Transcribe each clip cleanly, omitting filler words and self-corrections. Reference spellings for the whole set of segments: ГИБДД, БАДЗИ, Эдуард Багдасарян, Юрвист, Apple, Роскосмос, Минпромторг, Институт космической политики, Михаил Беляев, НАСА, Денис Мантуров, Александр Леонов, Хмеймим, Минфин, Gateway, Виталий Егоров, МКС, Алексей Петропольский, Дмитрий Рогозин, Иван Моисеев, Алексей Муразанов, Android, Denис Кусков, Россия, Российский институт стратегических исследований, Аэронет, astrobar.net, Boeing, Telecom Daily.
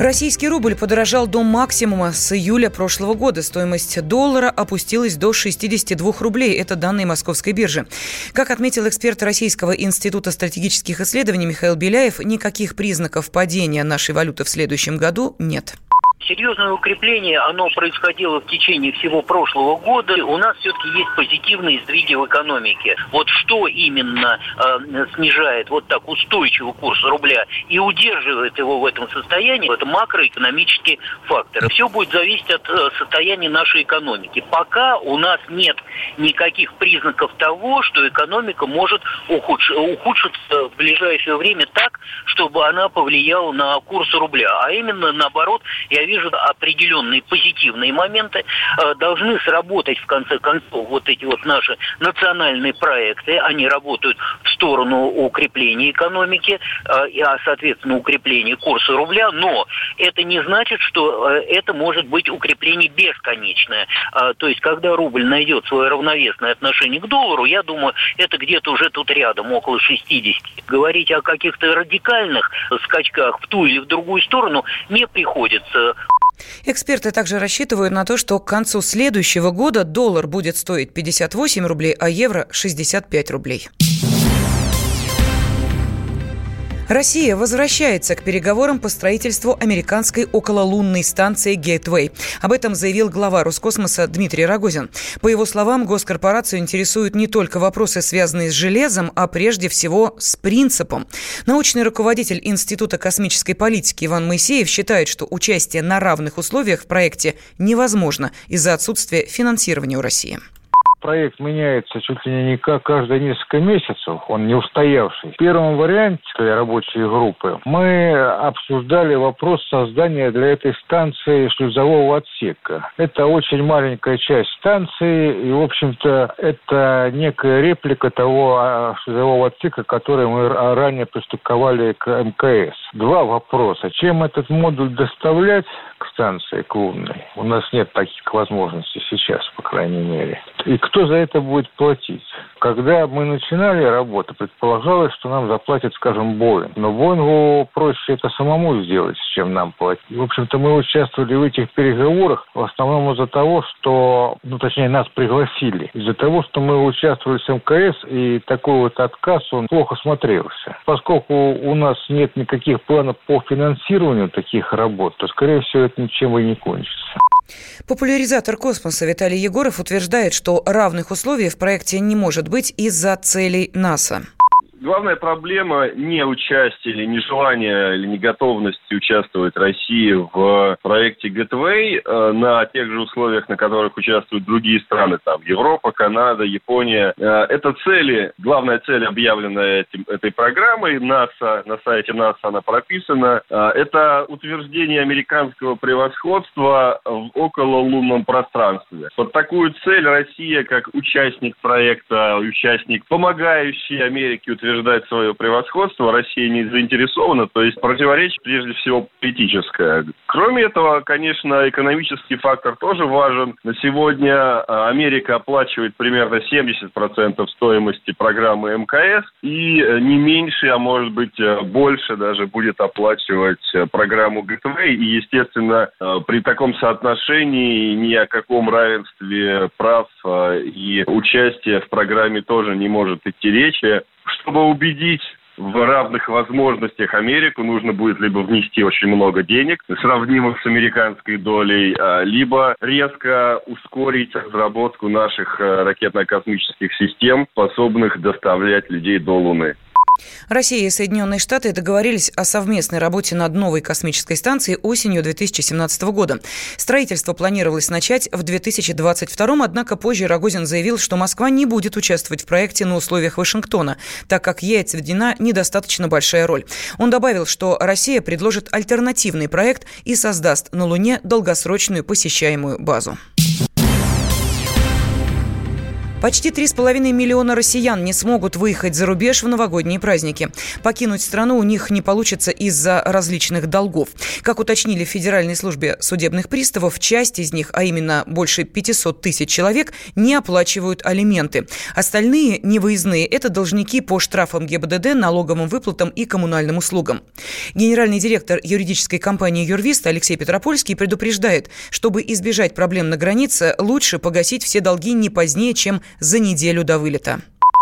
Российский рубль подорожал до максимума с июля прошлого года. Стоимость доллара опустилась до 62 рублей. Это данные Московской биржи. Как отметил эксперт Российского института стратегических исследований Михаил Беляев, никаких признаков падения нашей валюты в следующем году нет. Серьезное укрепление, оно происходило в течение всего прошлого года. У нас все-таки есть позитивные сдвиги в экономике. Вот что именно снижает вот так устойчивый курс рубля и удерживает его в этом состоянии, это макроэкономические факторы. Все будет зависеть от состояния нашей экономики. Пока у нас нет никаких признаков того, что экономика может ухудшиться в ближайшее время так, чтобы она повлияла на курс рубля. А именно наоборот, я вижу определенные позитивные моменты. Должны сработать, в конце концов, вот эти вот наши национальные проекты. Они работают в сторону укрепления экономики, а, соответственно, укрепления курса рубля. Но это не значит, что это может быть укрепление бесконечное. То есть, когда рубль найдет свое равновесное отношение к доллару, я думаю, это где-то уже тут рядом, около 60. Говорить о каких-то радикальных скачках в ту или в другую сторону не приходится. Эксперты также рассчитывают на то, что к концу следующего года доллар будет стоить 58 рублей, а евро – 65 рублей. Россия возвращается к переговорам по строительству американской окололунной станции Gateway. Об этом заявил глава Роскосмоса Дмитрий Рогозин. По его словам, госкорпорацию интересуют не только вопросы, связанные с железом, а прежде всего с принципом. Научный руководитель Института космической политики Иван Моисеев считает, что участие на равных условиях в проекте невозможно из-за отсутствия финансирования у России. Проект меняется чуть ли не каждые несколько месяцев, он не устоявший. В первом варианте рабочей группы мы обсуждали вопрос создания для этой станции шлюзового отсека. Это очень маленькая часть станции, и, в общем-то, это некая реплика того шлюзового отсека, который мы ранее пристыковали к МКС. Два вопроса. Чем этот модуль доставлять к станции, к лунной? У нас нет таких возможностей сейчас, по крайней мере. И кто за это будет платить? Когда мы начинали работу, предполагалось, что нам заплатит, скажем, Boeing. Но Boeing'у проще это самому сделать, чем нам платить. В общем-то, мы участвовали в этих переговорах в основном из-за того, что... точнее, нас пригласили. Из-за того, что мы участвовали с МКС, и такой вот отказ, он плохо смотрелся. Поскольку у нас нет никаких планов по финансированию таких работ, то, скорее всего, это ничем и не кончится. Популяризатор космоса Виталий Егоров утверждает, что равных условий в проекте не может быть из-за целей НАСА. Главная проблема неучастия или нежелания или неготовности участвовать России в проекте Gateway на тех же условиях, на которых участвуют другие страны, там Европа, Канада, Япония. Это цели, главная цель, объявленная этой программой НАСА, на сайте НАСА она прописана. Это утверждение американского превосходства в окололунном пространстве. Под такую цель Россия, как участник проекта, участник, помогающий Америке утверждать, свое превосходство, Россия не заинтересована, то есть противоречие прежде всего политическое. Кроме этого, конечно, экономический фактор тоже важен. На сегодня Америка оплачивает примерно 70% стоимости программы МКС и не меньше, а может быть больше даже будет оплачивать программу Gateway. И, естественно, при таком соотношении ни о каком равенстве прав и участия в программе тоже не может идти речи. Чтобы убедить в равных возможностях Америку, нужно будет либо внести очень много денег, сравнимых с американской долей, либо резко ускорить разработку наших ракетно-космических систем, способных доставлять людей до Луны. Россия и Соединенные Штаты договорились о совместной работе над новой космической станцией осенью 2017 года. Строительство планировалось начать в 2022, однако позже Рогозин заявил, что Москва не будет участвовать в проекте на условиях Вашингтона, так как ей отведена недостаточно большая роль. Он добавил, что Россия предложит альтернативный проект и создаст на Луне долгосрочную посещаемую базу. Почти 3,5 миллиона россиян не смогут выехать за рубеж в новогодние праздники. Покинуть страну у них не получится из-за различных долгов. Как уточнили в Федеральной службе судебных приставов, часть из них, а именно больше 500 тысяч человек, не оплачивают алименты. Остальные невыездные – это должники по штрафам ГИБДД, налоговым выплатам и коммунальным услугам. Генеральный директор юридической компании «Юрвист» Алексей Петропольский предупреждает, чтобы избежать проблем на границе, лучше погасить все долги не позднее, чем за неделю до вылета.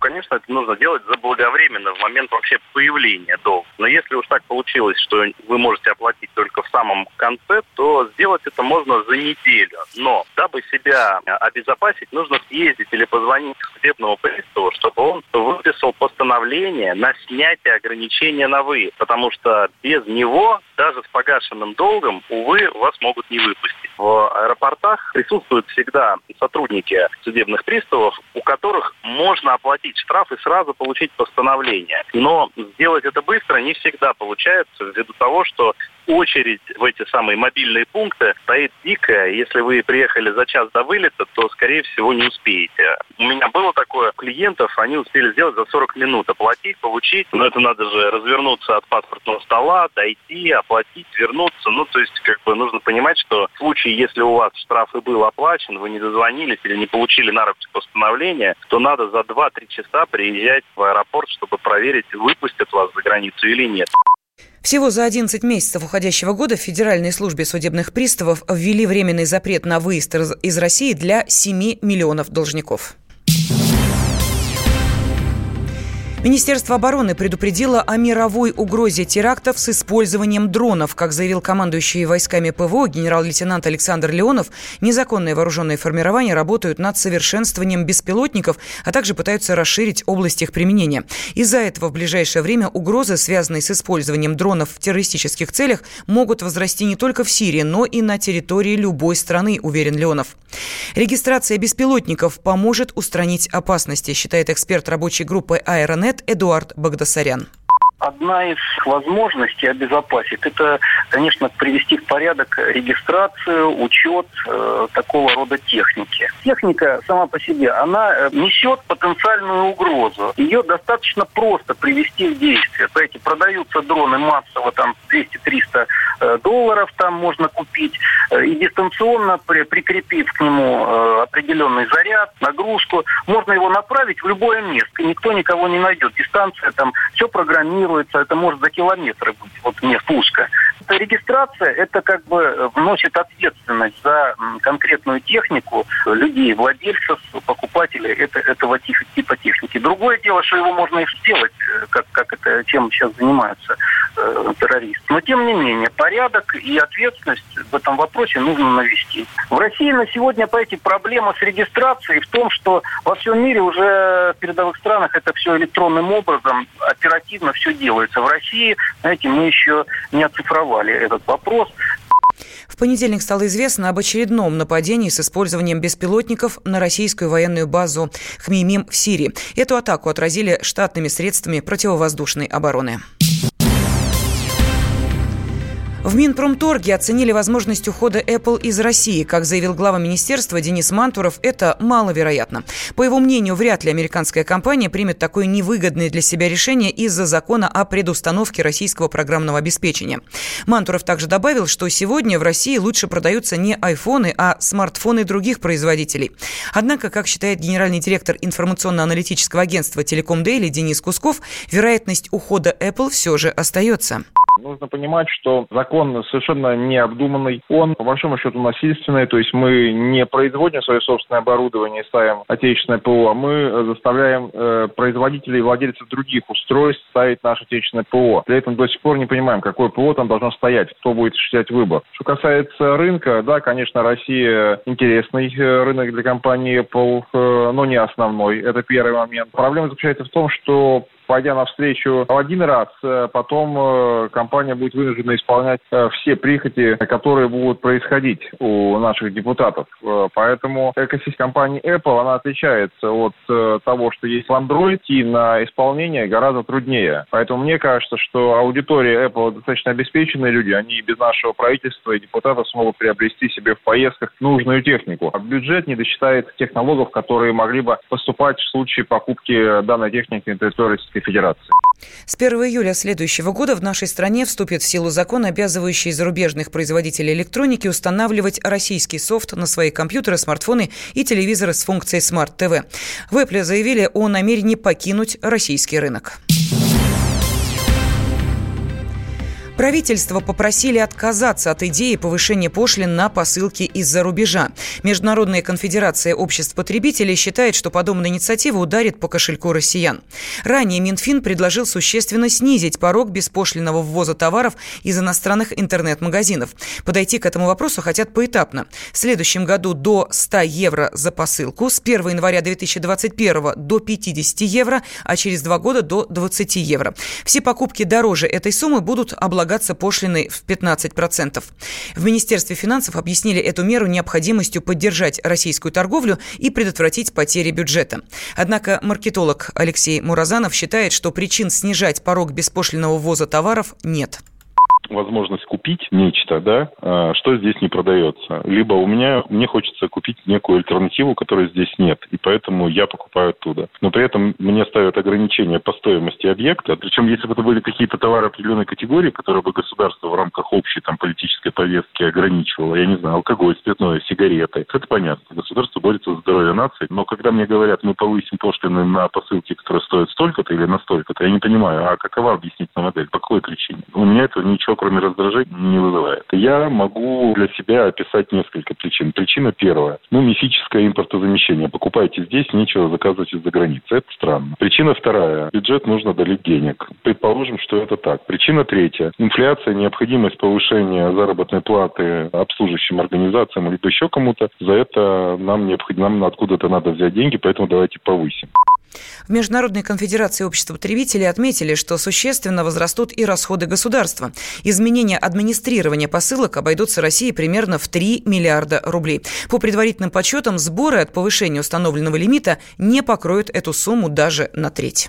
Конечно, это нужно делать заблаговременно, в момент вообще появления долга. Но если уж так получилось, что вы можете оплатить только в самом конце, то сделать это можно за неделю. Но, дабы себя обезопасить, нужно съездить или позвонить к судебному приставу, чтобы он выписал постановление на снятие ограничения на выезд. Потому что без него, даже с погашенным долгом, увы, вас могут не выпустить. В аэропортах присутствуют всегда сотрудники судебных приставов, у которых можно оплатить штраф и сразу получить постановление. Но сделать это быстро не всегда получается, ввиду того, что очередь в эти самые мобильные пункты стоит дикая. Если вы приехали за час до вылета, то, скорее всего, не успеете. У меня было такое. Клиентов они успели сделать за 40 минут. Оплатить, получить. Но это надо же развернуться от паспортного стола, дойти, оплатить, вернуться. То есть, нужно понимать, что в случае, если у вас штраф и был оплачен, вы не дозвонились или не получили на руки постановление, то надо за 2-3 часа приезжать в аэропорт, чтобы проверить, выпустят вас за границу или нет. Всего за 11 месяцев уходящего года в Федеральной службе судебных приставов ввели временный запрет на выезд из России для 7 миллионов должников. Министерство обороны предупредило о мировой угрозе терактов с использованием дронов. Как заявил командующий войсками ПВО генерал-лейтенант Александр Леонов, незаконные вооруженные формирования работают над совершенствованием беспилотников, а также пытаются расширить область их применения. Из-за этого в ближайшее время угрозы, связанные с использованием дронов в террористических целях, могут возрасти не только в Сирии, но и на территории любой страны, уверен Леонов. Регистрация беспилотников поможет устранить опасности, считает эксперт рабочей группы «Аэронет» Эдуард Багдасарян. Одна из возможностей обезопасить – это, конечно, привести в порядок регистрацию, учет такого рода техники. Техника сама по себе, она несет потенциальную угрозу. Ее достаточно просто привести в действие. Знаете, продаются дроны массово, $200-300 можно купить. И дистанционно, прикрепив к нему определенный заряд, нагрузку, можно его направить в любое место. Никто никого не найдет. Дистанция, все программируется. Это может за километры быть, мест узко. Регистрация, это вносит ответственность за конкретную технику людей, владельцев, покупателей этого типа техники. Другое дело, что его можно и сделать, чем сейчас занимаются террористы. Но тем не менее, порядок и ответственность в этом вопросе нужно навести. В России на сегодня, проблема с регистрацией в том, что во всем мире уже в передовых странах это все электронным образом, оперативно все делается. В России, мы еще не оцифровали этот вопрос. В понедельник стало известно об очередном нападении с использованием беспилотников на российскую военную базу Хмеймим в Сирии. Эту атаку отразили штатными средствами противовоздушной обороны. В Минпромторге оценили возможность ухода Apple из России. Как заявил глава министерства Денис Мантуров, это маловероятно. По его мнению, вряд ли американская компания примет такое невыгодное для себя решение из-за закона о предустановке российского программного обеспечения. Мантуров также добавил, что сегодня в России лучше продаются не айфоны, а смартфоны других производителей. Однако, как считает генеральный директор информационно-аналитического агентства Telecom Daily Денис Кусков, вероятность ухода Apple все же остается. Нужно понимать, что закон совершенно необдуманный. Он, по большому счету, насильственный. То есть мы не производим свое собственное оборудование и ставим отечественное ПО, а мы заставляем производителей и владельцев других устройств ставить наше отечественное ПО. Для этого мы до сих пор не понимаем, какое ПО там должно стоять, кто будет осуществлять выбор. Что касается рынка, да, конечно, Россия интересный рынок для компании Apple, но не основной. Это первый момент. Проблема заключается в том, что пойдя навстречу один раз, потом компания будет вынуждена исполнять все прихоти, которые будут происходить у наших депутатов. Поэтому экосистема компании Apple, она отличается от того, что есть в Android, и на исполнение гораздо труднее. Поэтому мне кажется, что аудитория Apple достаточно обеспеченные люди, они без нашего правительства и депутатов смогут приобрести себе в поездках нужную технику. А бюджет не досчитает тех налогов, которые могли бы поступать в случае покупки данной техники на территории Российской Федерации. С 1 июля следующего года в нашей стране вступит в силу закон, обязывающий зарубежных производителей электроники устанавливать российский софт на свои компьютеры, смартфоны и телевизоры с функцией Smart TV. В Apple заявили о намерении покинуть российский рынок. Правительство попросили отказаться от идеи повышения пошлин на посылки из-за рубежа. Международная конфедерация обществ потребителей считает, что подобная инициатива ударит по кошельку россиян. Ранее Минфин предложил существенно снизить порог беспошлинного ввоза товаров из иностранных интернет-магазинов. Подойти к этому вопросу хотят поэтапно. В следующем году до 100 евро за посылку, с 1 января 2021 до 50 евро, а через 2 года до 20 евро. Все покупки дороже этой суммы будут облагаться пошлиной в 15%. В Министерстве финансов объяснили эту меру необходимостью поддержать российскую торговлю и предотвратить потери бюджета. Однако маркетолог Алексей Муразанов считает, что причин снижать порог беспошлинного ввоза товаров нет. Возможность купить нечто, да, что здесь не продается. Либо мне хочется купить некую альтернативу, которой здесь нет, и поэтому я покупаю оттуда. Но при этом мне ставят ограничения по стоимости объекта. Причем, если бы это были какие-то товары определенной категории, которые бы государство в рамках общей политической повестки ограничивало, я не знаю, алкоголь, спиртное, сигареты. Это понятно. Государство борется за здоровье нации. Но когда мне говорят, мы повысим пошлины на посылки, которые стоят столько-то или настолько-то, я не понимаю, а какова объяснительная модель, по какой причине? У меня этого ничего кроме раздражения не вызывает. Я могу для себя описать несколько причин. Причина первая. Мифическое импортозамещение. Покупайте здесь, нечего заказывать из-за границы. Это странно. Причина вторая. Бюджет нужно долить денег. Предположим, что это так. Причина третья. Инфляция, необходимость повышения заработной платы обслуживающим организациям или еще кому-то. За это нам откуда-то надо взять деньги, поэтому давайте повысим. В Международной конфедерации обществ потребителей отметили, что существенно возрастут и расходы государства. Изменения администрирования посылок обойдутся России примерно в 3 миллиарда рублей. По предварительным подсчетам, сборы от повышения установленного лимита не покроют эту сумму даже на треть.